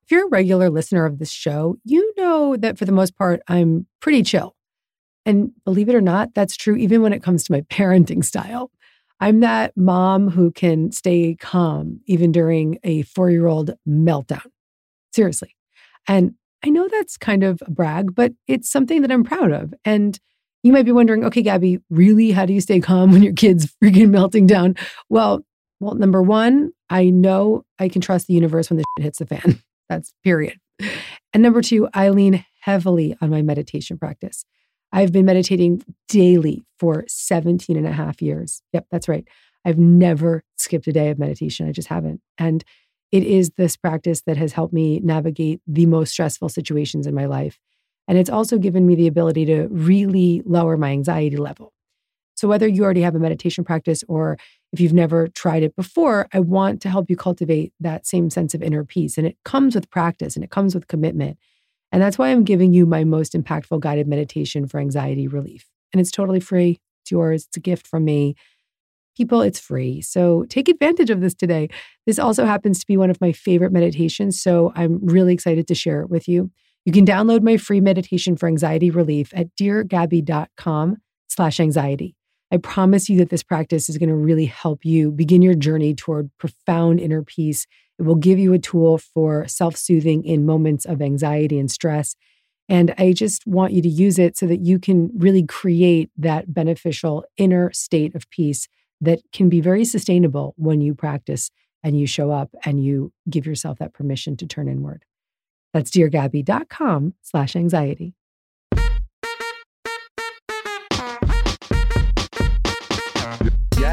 If you're a regular listener of this show, you know that for the most part, I'm pretty chill. And believe it or not, that's true even when it comes to my parenting style. I'm that mom who can stay calm even during a 4-year-old meltdown. Seriously. And I know that's kind of a brag, but it's something that I'm proud of. And you might be wondering, okay, Gabby, really? How do you stay calm when your kid's freaking melting down? Well, number one, I know I can trust the universe when the shit hits the fan. That's period. And number two, I lean heavily on my meditation practice. I've been meditating daily for 17 and a half years. Yep, that's right. I've never skipped a day of meditation. I just haven't. And it is this practice that has helped me navigate the most stressful situations in my life. And it's also given me the ability to really lower my anxiety level. So whether you already have a meditation practice or if you've never tried it before, I want to help you cultivate that same sense of inner peace. And it comes with practice and it comes with commitment. And that's why I'm giving you my most impactful guided meditation for anxiety relief. And it's totally free. It's yours. It's a gift from me. People, it's free. So take advantage of this today. This also happens to be one of my favorite meditations. So I'm really excited to share it with you. You can download my free meditation for anxiety relief at deargabby.com/anxiety. I promise you that this practice is going to really help you begin your journey toward profound inner peace. It will give you a tool for self-soothing in moments of anxiety and stress. And I just want you to use it so that you can really create that beneficial inner state of peace that can be very sustainable when you practice and you show up and you give yourself that permission to turn inward. That's deargabby.com/anxiety.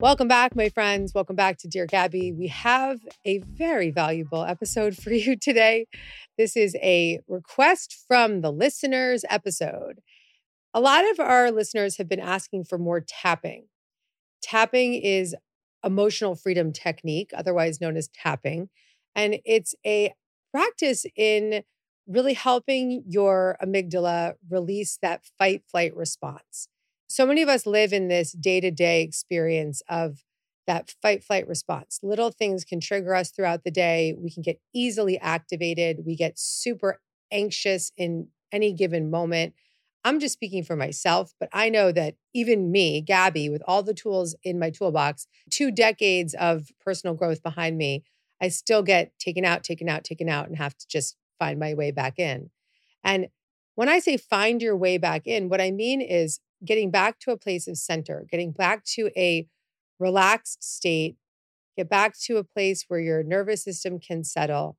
Welcome back, my friends. Welcome back to Dear Gabby. We have a very valuable episode for you today. This is a request from the listeners episode. A lot of our listeners have been asking for more tapping. Tapping is emotional freedom technique, otherwise known as tapping. And it's a practice in really helping your amygdala release that fight-flight response. So many of us live in this day-to-day experience of that fight-flight response. Little things can trigger us throughout the day. We can get easily activated. We get super anxious in any given moment. I'm just speaking for myself, but I know that even me, Gabby, with all the tools in my toolbox, 2 decades of personal growth behind me, I still get taken out, and have to just find my way back in. And when I say find your way back in, what I mean is getting back to a place of center, getting back to a relaxed state, get back to a place where your nervous system can settle,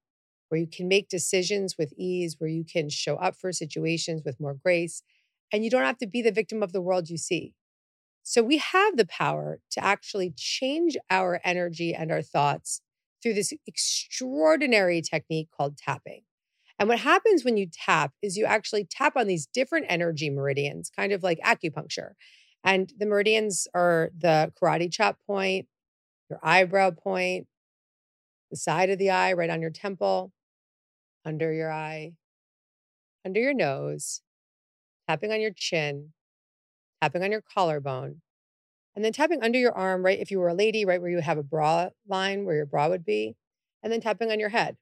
where you can make decisions with ease, where you can show up for situations with more grace, and you don't have to be the victim of the world you see. So we have the power to actually change our energy and our thoughts through this extraordinary technique called tapping. And what happens when you tap is you actually tap on these different energy meridians, kind of like acupuncture. And the meridians are the karate chop point, your eyebrow point, the side of the eye, right on your temple, under your eye, under your nose, tapping on your chin, tapping on your collarbone, and then tapping under your arm, right? If you were a lady, right where you have a bra line, where your bra would be, and then tapping on your head.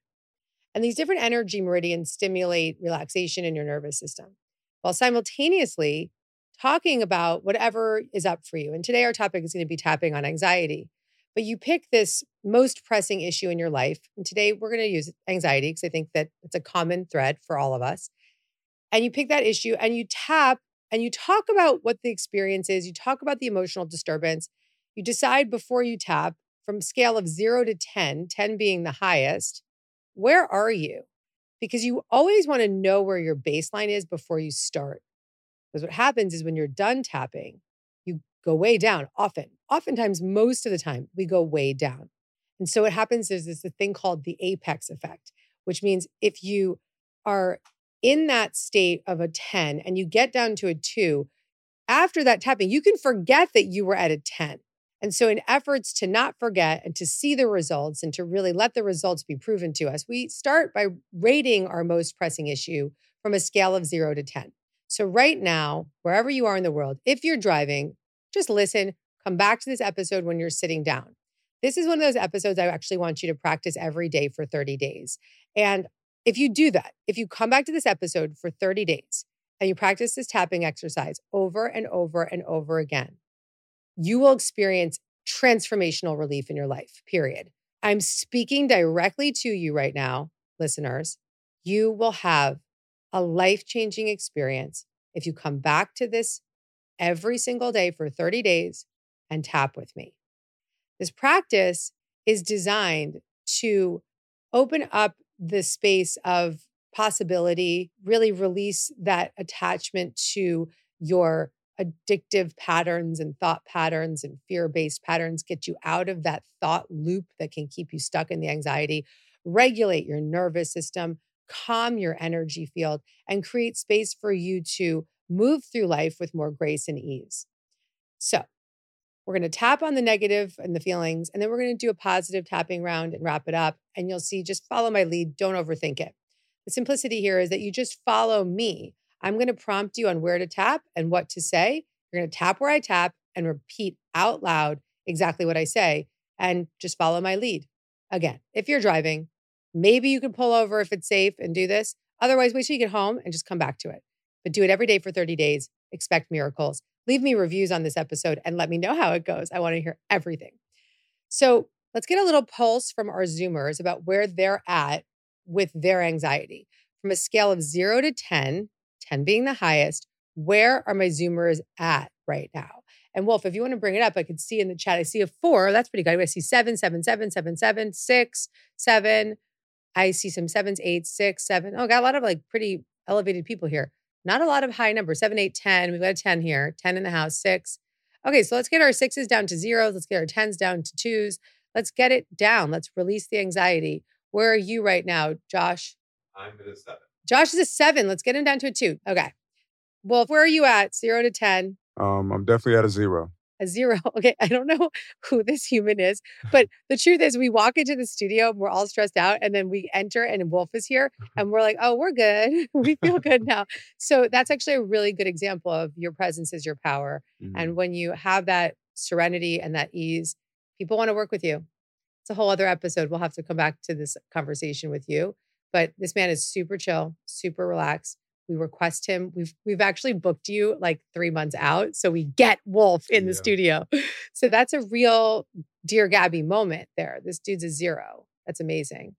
And these different energy meridians stimulate relaxation in your nervous system while simultaneously talking about whatever is up for you. And today our topic is going to be tapping on anxiety. But you pick this most pressing issue in your life. And today we're going to use anxiety because I think that it's a common thread for all of us. And you pick that issue and you tap and you talk about what the experience is. You talk about the emotional disturbance. You decide before you tap from a scale of 0 to 10, 10 being the highest, where are you? Because you always want to know where your baseline is before you start. Because what happens is when you're done tapping, you go way down often. Oftentimes, most of the time, we go way down. And so what happens is there's a thing called the apex effect, which means if you are in that state of a 10 and you get down to a 2, after that tapping, you can forget that you were at a 10. And so in efforts to not forget and to see the results and to really let the results be proven to us, we start by rating our most pressing issue from a scale of 0 to 10. So right now, wherever you are in the world, if you're driving, just listen, come back to this episode when you're sitting down. This is one of those episodes I actually want you to practice every day for 30 days. And if you do that, if you come back to this episode for 30 days and you practice this tapping exercise over and over and over again, you will experience transformational relief in your life, period. I'm speaking directly to you right now, listeners. You will have a life-changing experience if you come back to this every single day for 30 days and tap with me. This practice is designed to open up the space of possibility, really release that attachment to your addictive patterns and thought patterns and fear-based patterns, get you out of that thought loop that can keep you stuck in the anxiety, regulate your nervous system, calm your energy field, and create space for you to move through life with more grace and ease. So we're going to tap on the negative and the feelings, and then we're going to do a positive tapping round and wrap it up. And you'll see, just follow my lead. Don't overthink it. The simplicity here is that you just follow me. I'm going to prompt you on where to tap and what to say. You're going to tap where I tap and repeat out loud exactly what I say and just follow my lead. Again, if you're driving, maybe you can pull over if it's safe and do this. Otherwise, wait till you get home and just come back to it. But do it every day for 30 days. Expect miracles. Leave me reviews on this episode and let me know how it goes. I want to hear everything. So let's get a little pulse from our Zoomers about where they're at with their anxiety. From a scale of 0 to 10, 10 being the highest, where are my Zoomers at right now? And Wolf, if you want to bring it up, I can see in the chat, I see a 4. That's pretty good. I see 7, 7, 7, 7, 7, 6, 7. I see some 7s, 8s, 6, 7. Oh, got a lot of like pretty elevated people here. Not a lot of high numbers. 7, 8, 10. We've got a 10 here. 10 in the house, 6. Okay, so let's get our 6s down to 0s. Let's get our 10s down to 2s. Let's get it down. Let's release the anxiety. Where are you right now, Josh? I'm at a 7. Josh is a 7. Let's get him down to a 2. Okay. Well, where are you at? 0 to 10. I'm definitely at a 0. A 0. Okay. I don't know who this human is, but the truth is we walk into the studio and we're all stressed out and then we enter and Wolf is here and we're like, oh, we're good. We feel good now. So that's actually a really good example of your presence is your power. Mm-hmm. And when you have that serenity and that ease, people want to work with you. It's a whole other episode. We'll have to come back to this conversation with you. But this man is super chill, super relaxed. We request him. We've actually booked you like 3 months out. So we get Wolf in the studio. So that's a real Dear Gabby moment there. This dude's a 0. That's amazing.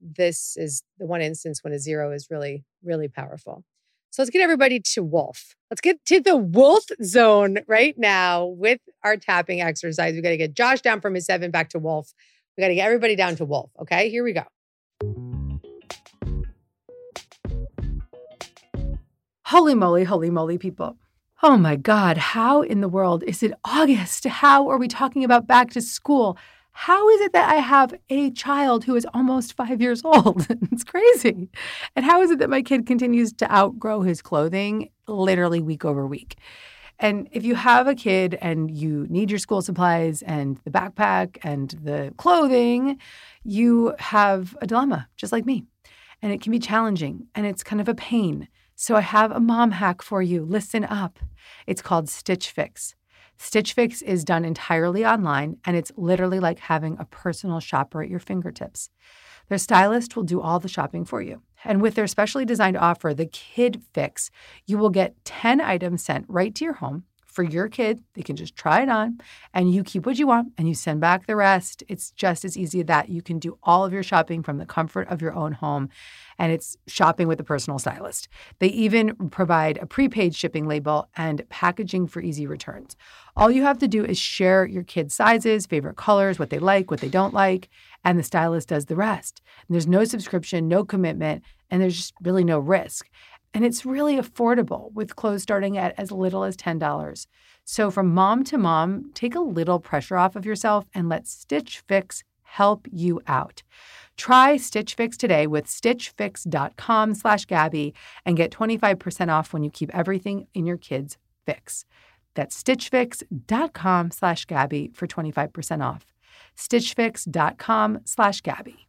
This is the one instance when a 0 is really, really powerful. So let's get everybody to wolf. Let's get to the wolf zone right now with our tapping exercise. We got to get Josh down from his 7 back to wolf. We got to get everybody down to wolf. Okay, here we go. Holy moly, people. Oh my God, how in the world is it August? How are we talking about back to school? How is it that I have a child who is almost 5 years old? It's crazy. And how is it that my kid continues to outgrow his clothing literally week over week? And if you have a kid and you need your school supplies and the backpack and the clothing, you have a dilemma, just like me. And it can be challenging and it's kind of a pain. So I have a mom hack for you. Listen up. It's called Stitch Fix. Stitch Fix is done entirely online, and it's literally like having a personal shopper at your fingertips. Their stylist will do all the shopping for you. And with their specially designed offer, the Kid Fix, you will get 10 items sent right to your home for your kid. They can just try it on, and you keep what you want, and you send back the rest. It's just as easy as that. You can do all of your shopping from the comfort of your own home, and it's shopping with a personal stylist. They even provide a prepaid shipping label and packaging for easy returns. All you have to do is share your kids' sizes, favorite colors, what they like, what they don't like, and the stylist does the rest. And there's no subscription, no commitment, and there's just really no risk. And it's really affordable with clothes starting at as little as $10. So from mom to mom, take a little pressure off of yourself and let Stitch Fix help you out. Try Stitch Fix today with stitchfix.com/Gabby and get 25% off when you keep everything in your kids' fix. That's stitchfix.com/Gabby for 25% off. stitchfix.com/Gabby.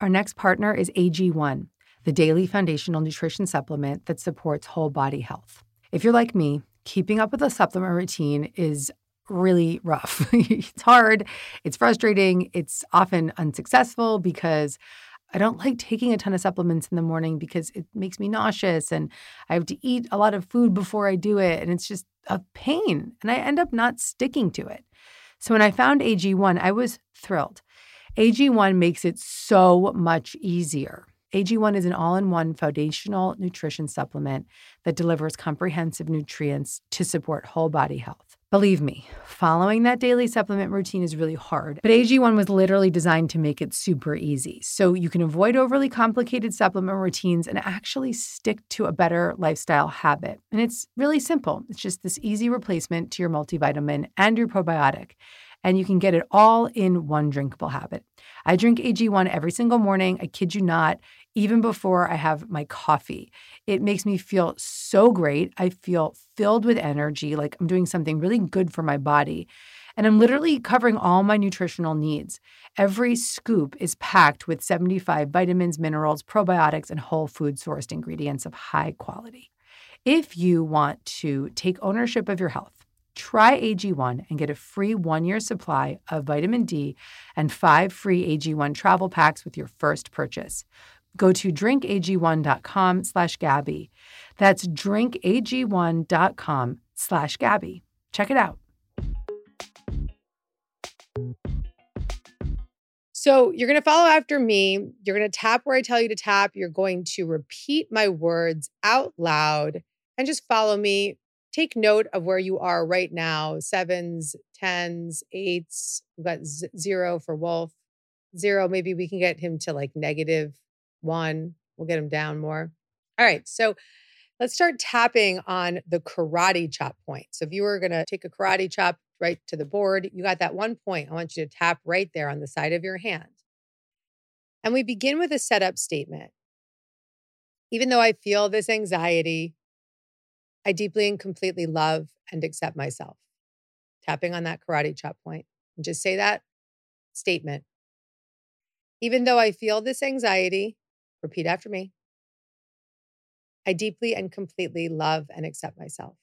Our next partner is AG1, the daily foundational nutrition supplement that supports whole body health. If you're like me, keeping up with a supplement routine is really rough. It's hard. It's frustrating. It's often unsuccessful because I don't like taking a ton of supplements in the morning because it makes me nauseous and I have to eat a lot of food before I do it. And it's just a pain. And I end up not sticking to it. So when I found AG1, I was thrilled. AG1 makes it so much easier. AG1 is an all-in-one foundational nutrition supplement that delivers comprehensive nutrients to support whole body health. Believe me, following that daily supplement routine is really hard, but AG1 was literally designed to make it super easy. So you can avoid overly complicated supplement routines and actually stick to a better lifestyle habit. And it's really simple. It's just this easy replacement to your multivitamin and your probiotic. And you can get it all in one drinkable habit. I drink AG1 every single morning. I kid you not, even before I have my coffee. It makes me feel so great. I feel filled with energy, like I'm doing something really good for my body. And I'm literally covering all my nutritional needs. Every scoop is packed with 75 vitamins, minerals, probiotics, and whole food sourced ingredients of high quality. If you want to take ownership of your health, try AG1 and get a free 1-year supply of vitamin D and 5 free AG1 travel packs with your first purchase. Go to drinkag1.com/Gabby. That's drinkag1.com/Gabby. Check it out. So you're going to follow after me. You're going to tap where I tell you to tap. You're going to repeat my words out loud and just follow me. Take note of where you are right now. 7s, 10s, 8s. We've got 0 for Wolf. 0, maybe we can get him to like -1. We'll get him down more. All right. So let's start tapping on the karate chop point. So if you were going to take a karate chop right to the board, you got that 1 point. I want you to tap right there on the side of your hand. And we begin with a setup statement. Even though I feel this anxiety, I deeply and completely love and accept myself. Tapping on that karate chop point. And just say that statement. Even though I feel this anxiety, repeat after me. I deeply and completely love and accept myself.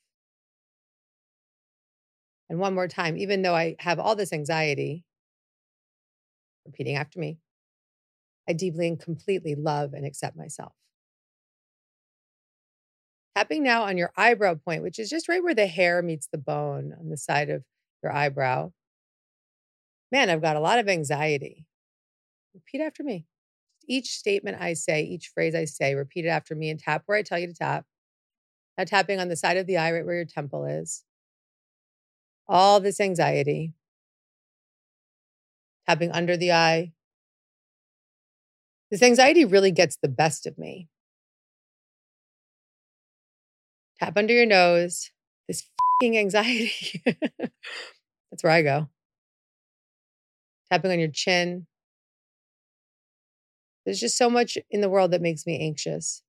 And one more time, even though I have all this anxiety, repeating after me. I deeply and completely love and accept myself. Tapping now on your eyebrow point, which is just right where the hair meets the bone on the side of your eyebrow. Man, I've got a lot of anxiety. Repeat after me. each statement I say, each phrase I say, repeat it after me and tap where I tell you to tap. Now tapping on the side of the eye right where your temple is. All this anxiety. Tapping under the eye. This anxiety really gets the best of me. Tap under your nose. This f***ing anxiety. That's where I go. Tapping on your chin. There's just so much in the world that makes me anxious.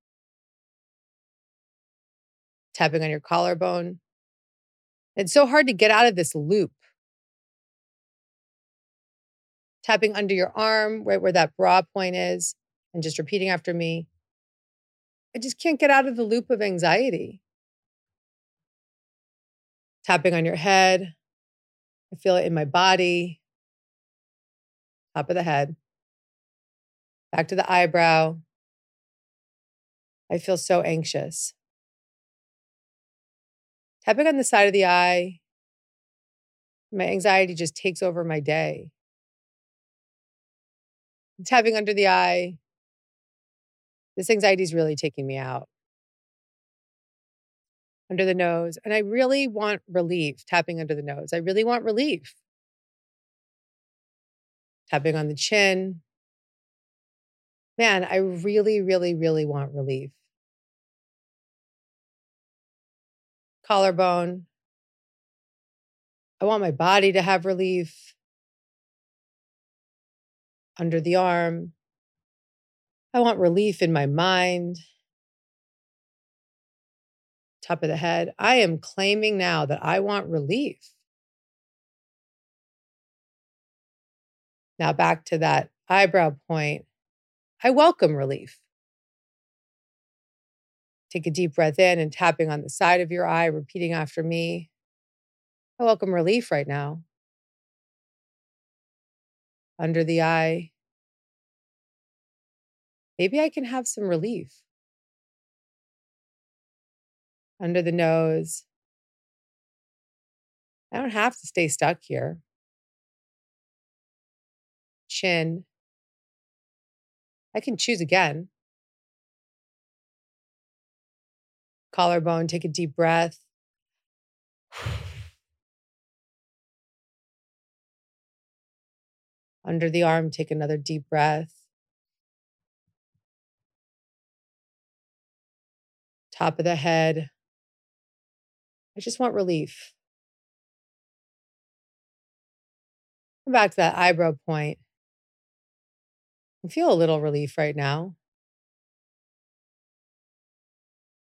Tapping on your collarbone. It's so hard to get out of this loop. Tapping under your arm, right where that bra point is, and just repeating after me. I just can't get out of the loop of anxiety. Tapping on your head. I feel it in my body. Top of the head. Back to the eyebrow. I feel so anxious. Tapping on the side of the eye. My anxiety just takes over my day. Tapping under the eye. This anxiety is really taking me out. Under the nose. And I really want relief. Tapping under the nose. I really want relief. Tapping on the chin. Man, I really, really, really want relief. Collarbone. I want my body to have relief. Under the arm. I want relief in my mind. Top of the head. I am claiming now that I want relief. Now back to that eyebrow point. I welcome relief. Take a deep breath in and tapping on the side of your eye, repeating after me. I welcome relief right now. Under the eye. Maybe I can have some relief. Under the nose. I don't have to stay stuck here. Chin. I can choose again. Collarbone, take a deep breath. Under the arm, take another deep breath. Top of the head. I just want relief. Come back to that eyebrow point. I feel a little relief right now.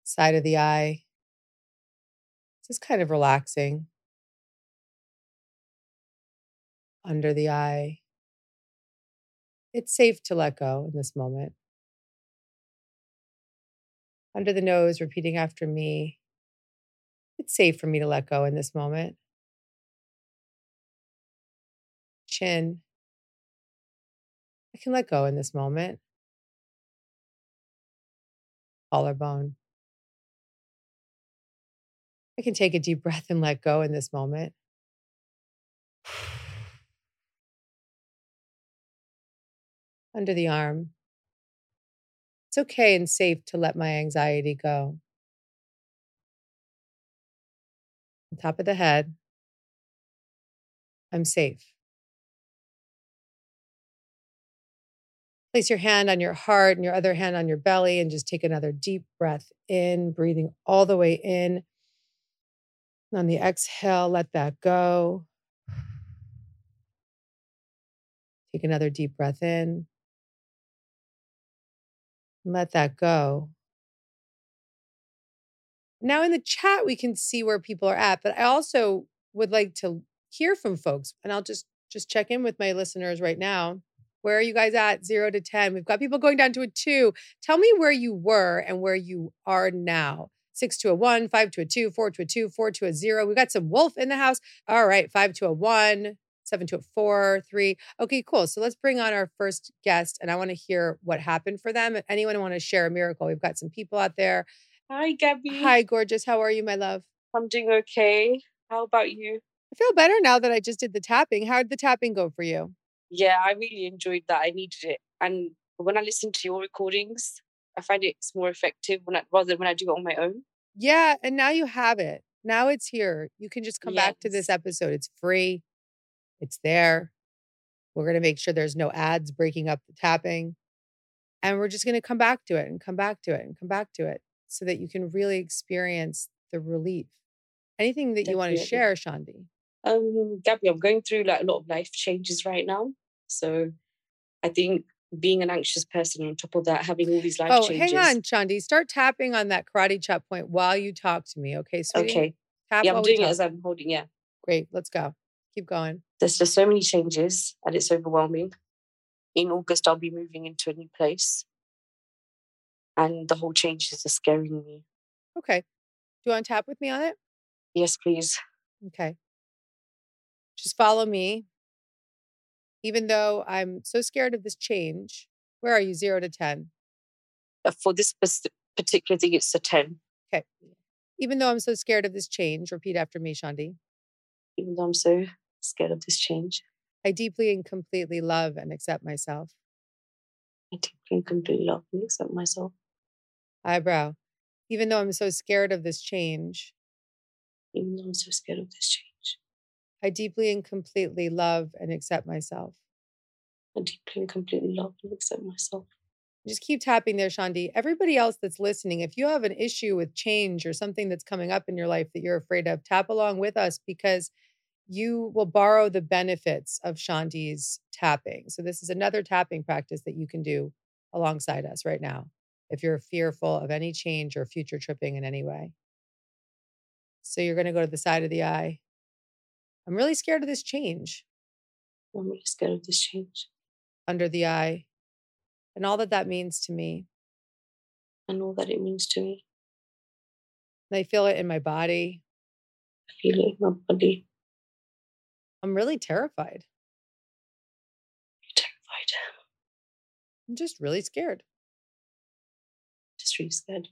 Side of the eye. Just kind of relaxing. Under the eye. It's safe to let go in this moment. Under the nose, repeating after me. It's safe for me to let go in this moment. Chin. I can let go in this moment. Collarbone. I can take a deep breath and let go in this moment. Under the arm. It's okay and safe to let my anxiety go. On top of the head. I'm safe. Place your hand on your heart and your other hand on your belly and just take another deep breath in, breathing all the way in. And on the exhale, let that go. Take another deep breath in. And let that go. Now in the chat, we can see where people are at, but I also would like to hear from folks. And I'll just check in with my listeners right now. Where are you guys at? 0 to 10. We've got people going down to a 2. Tell me where you were and where you are now. 6 to a 1, 5 to a 2, 4 to a 2, 4 to a 0. We've got some wolf in the house. All right, 5 to a 1, 7 to a 4, 3. Okay, cool. So let's bring on our first guest and I want to hear what happened for them. If anyone want to share a miracle, we've got some people out there. Hi, Gabby. Hi, gorgeous. How are you, my love? I'm doing okay. How about you? I feel better now that I just did the tapping. How did the tapping go for you? Yeah, I really enjoyed that. I needed it. And when I listen to your recordings, I find it's more effective rather than when I do it on my own. Yeah. And now you have it. Now it's here. You can just come back to this episode. It's free. It's there. We're going to make sure there's no ads breaking up the tapping. And we're just going to come back to it and come back to it and come back to it so that you can really experience the relief. Anything that you want to share, Shandi? Gabby, I'm going through like a lot of life changes right now. So I think being an anxious person on top of that, having all these life changes. Oh, hang on, Shandi. Start tapping on that karate chop point while you talk to me. Okay, sweetie? Okay. Tap I'm doing it as I'm holding, Great. Let's go. Keep going. There's just so many changes and it's overwhelming. In August, I'll be moving into a new place. And the whole changes are scaring me. Okay. Do you want to tap with me on it? Yes, please. Okay. Just follow me. Even though I'm so scared of this change, where are you, 0 to 10? For this particular thing, it's a 10. Okay. Even though I'm so scared of this change, repeat after me, Shandi. Even though I'm so scared of this change, I deeply and completely love and accept myself. I deeply and completely love and accept myself. Eyebrow. Even though I'm so scared of this change, even though I'm so scared of this change, I deeply and completely love and accept myself. I deeply and completely love and accept myself. Just keep tapping there, Shandi. Everybody else that's listening, if you have an issue with change or something that's coming up in your life that you're afraid of, tap along with us because you will borrow the benefits of Shandi's tapping. So this is another tapping practice that you can do alongside us right now if you're fearful of any change or future tripping in any way. So you're going to go to the side of the eye. I'm really scared of this change. I'm really scared of this change. Under the eye. And all that means to me. And all that it means to me. And I feel it in my body. I feel it in my body. I'm really terrified. I'm terrified. I'm just really scared. Just really scared.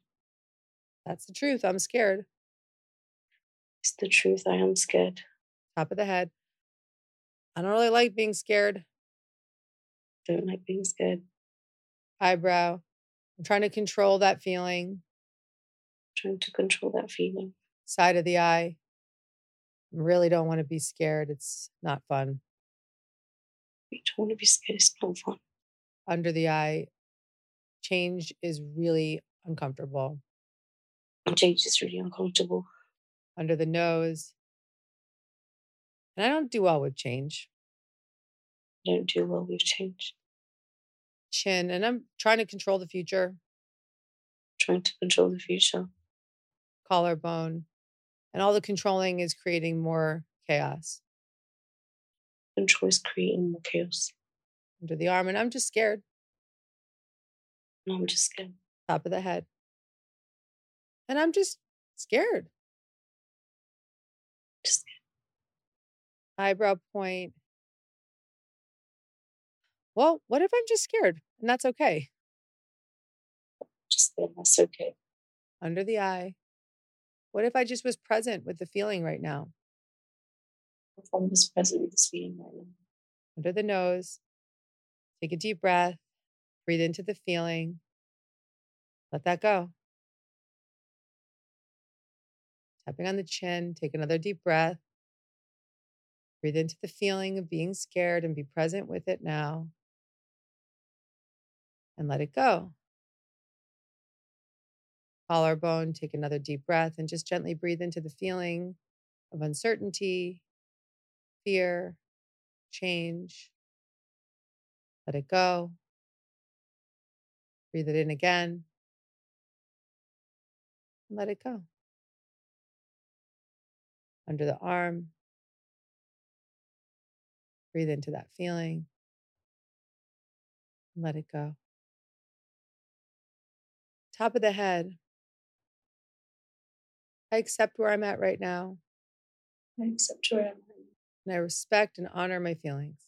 That's the truth. I'm scared. It's the truth. I am scared. Top of the head. I don't really like being scared. Don't like being scared. Eyebrow. I'm trying to control that feeling. Trying to control that feeling. Side of the eye. I really don't want to be scared. It's not fun. You don't want to be scared. It's not fun. Under the eye. Change is really uncomfortable. Change is really uncomfortable. Under the nose. And I don't do well with change. I don't do well with change. Chin. And I'm trying to control the future. Trying to control the future. Collarbone. And all the controlling is creating more chaos. Control is creating more chaos. Under the arm. And I'm just scared. And I'm just scared. Top of the head. And I'm just scared. Just scared. Eyebrow point. Well, what if I'm just scared? And that's okay. Just then, that's okay. Under the eye. What if I just was present with the feeling right now? If I was present with this feeling right now. Under the nose. Take a deep breath. Breathe into the feeling. Let that go. Tapping on the chin. Take another deep breath. Breathe into the feeling of being scared and be present with it now. And let it go. Collarbone, take another deep breath and just gently breathe into the feeling of uncertainty, fear, change. Let it go. Breathe it in again. And let it go. Under the arm. Breathe into that feeling. Let it go. Top of the head. I accept where I'm at right now. I accept where I'm at. And I respect and honor my feelings.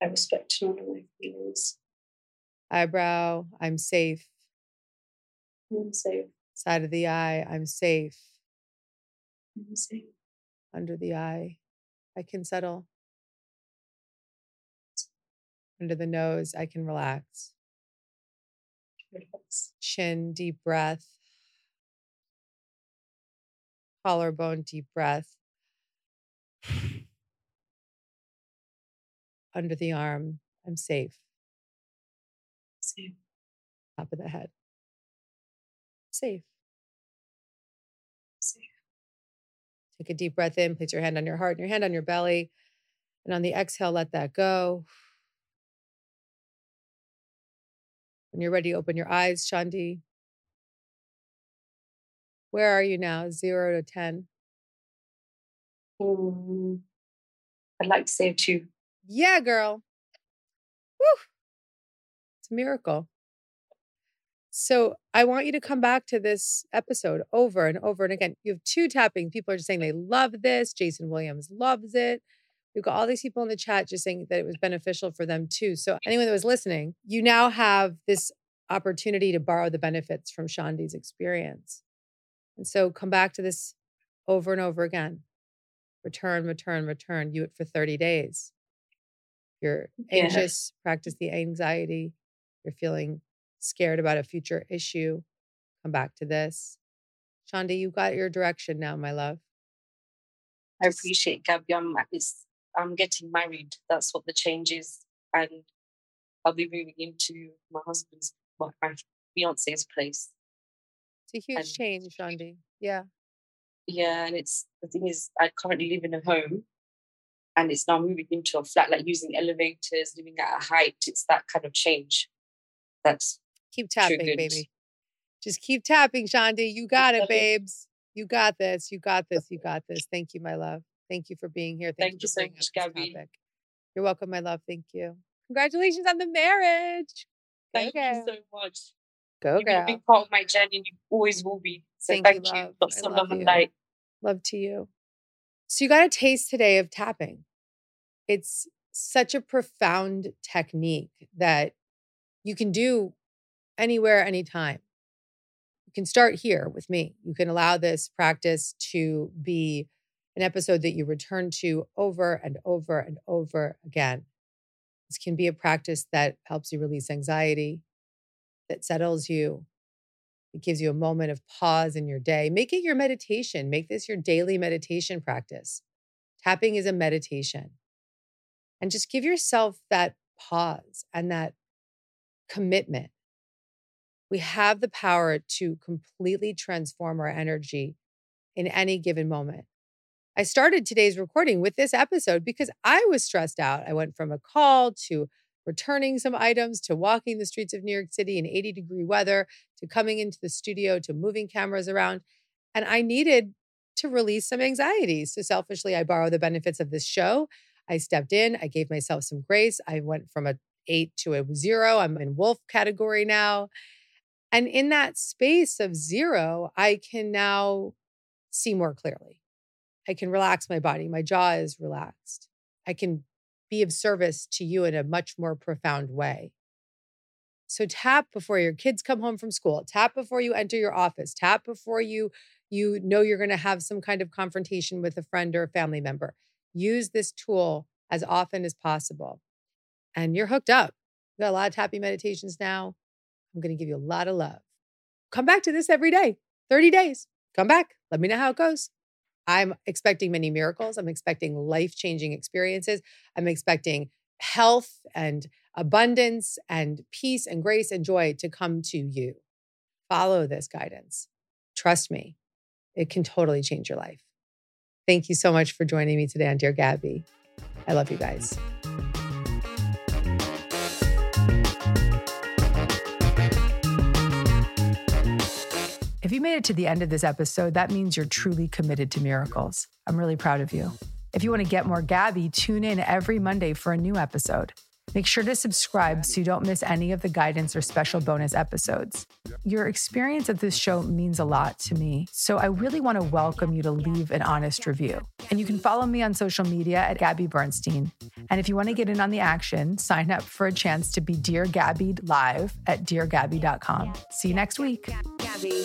I respect and honor my feelings. Eyebrow. I'm safe. I'm safe. Side of the eye. I'm safe. I'm safe. Under the eye. I can settle. Under the nose, I can relax. Chin, deep breath. Collarbone, deep breath. Under the arm, I'm safe. Safe. Top of the head. Safe. Safe. Take a deep breath in, place your hand on your heart and your hand on your belly. And on the exhale, let that go. When you're ready, open your eyes, Chandi. Where are you now? 0 to 10. I'd like to say 2. Yeah, girl. Woo. It's a miracle. So I want you to come back to this episode over and over and again. You have 2 tapping. People are just saying they love this. Jason Williams loves it. We've got all these people in the chat just saying that it was beneficial for them too. So anyone that was listening, you now have this opportunity to borrow the benefits from Chandi's experience. And so come back to this over and over again. Return, return, return. Do it for 30 days. You're anxious, practice the anxiety. You're feeling scared about a future issue. Come back to this. Chandi, you've got your direction now, my love. I appreciate, Gabby. I'm getting married. That's what the change is. And I'll be moving into my husband's, my fiance's place. It's a huge change, Chandi. Yeah. Yeah, and it's, the thing is, I currently live in a home. And it's now moving into a flat, like using elevators, living at a height. It's that kind of change. That's keep tapping, triggered. Baby. Just keep tapping, Chandi. You got it, babes. You got this. You got this. You got this. Thank you, my love. Thank you for being here. Thank you so much, Gabby. You're welcome, my love. Thank you. Congratulations on the marriage. Thank you so much. Go, girl. You've been a big part of my journey, and you always will be. So thank you. Lots of love and light. Love to you. So you got a taste today of tapping. It's such a profound technique that you can do anywhere, anytime. You can start here with me. You can allow this practice to be an episode that you return to over and over and over again. This can be a practice that helps you release anxiety, that settles you. It gives you a moment of pause in your day. Make it your meditation. Make this your daily meditation practice. Tapping is a meditation. And just give yourself that pause and that commitment. We have the power to completely transform our energy in any given moment. I started today's recording with this episode because I was stressed out. I went from a call to returning some items, to walking the streets of New York City in 80-degree weather, to coming into the studio, to moving cameras around. And I needed to release some anxiety. So selfishly, I borrowed the benefits of this show. I stepped in. I gave myself some grace. I went from a 8 to a 0. I'm in wolf category now. And in that space of 0, I can now see more clearly. I can relax my body. My jaw is relaxed. I can be of service to you in a much more profound way. So tap before your kids come home from school. Tap before you enter your office. Tap before you know you're going to have some kind of confrontation with a friend or a family member. Use this tool as often as possible. And you're hooked up. We've got a lot of tapping meditations now. I'm going to give you a lot of love. Come back to this every day. 30 days. Come back. Let me know how it goes. I'm expecting many miracles. I'm expecting life-changing experiences. I'm expecting health and abundance and peace and grace and joy to come to you. Follow this guidance. Trust me, it can totally change your life. Thank you so much for joining me today on Dear Gabby. I love you guys. If you made it to the end of this episode, that means you're truly committed to miracles. I'm really proud of you. If you want to get more Gabby, tune in every Monday for a new episode. Make sure to subscribe so you don't miss any of the guidance or special bonus episodes. Your experience of this show means a lot to me, so I really want to welcome you to leave an honest review. And you can follow me on social media at Gabby Bernstein. And if you want to get in on the action, sign up for a chance to be Dear Gabby live at deargabby.com. See you next week. Gabby.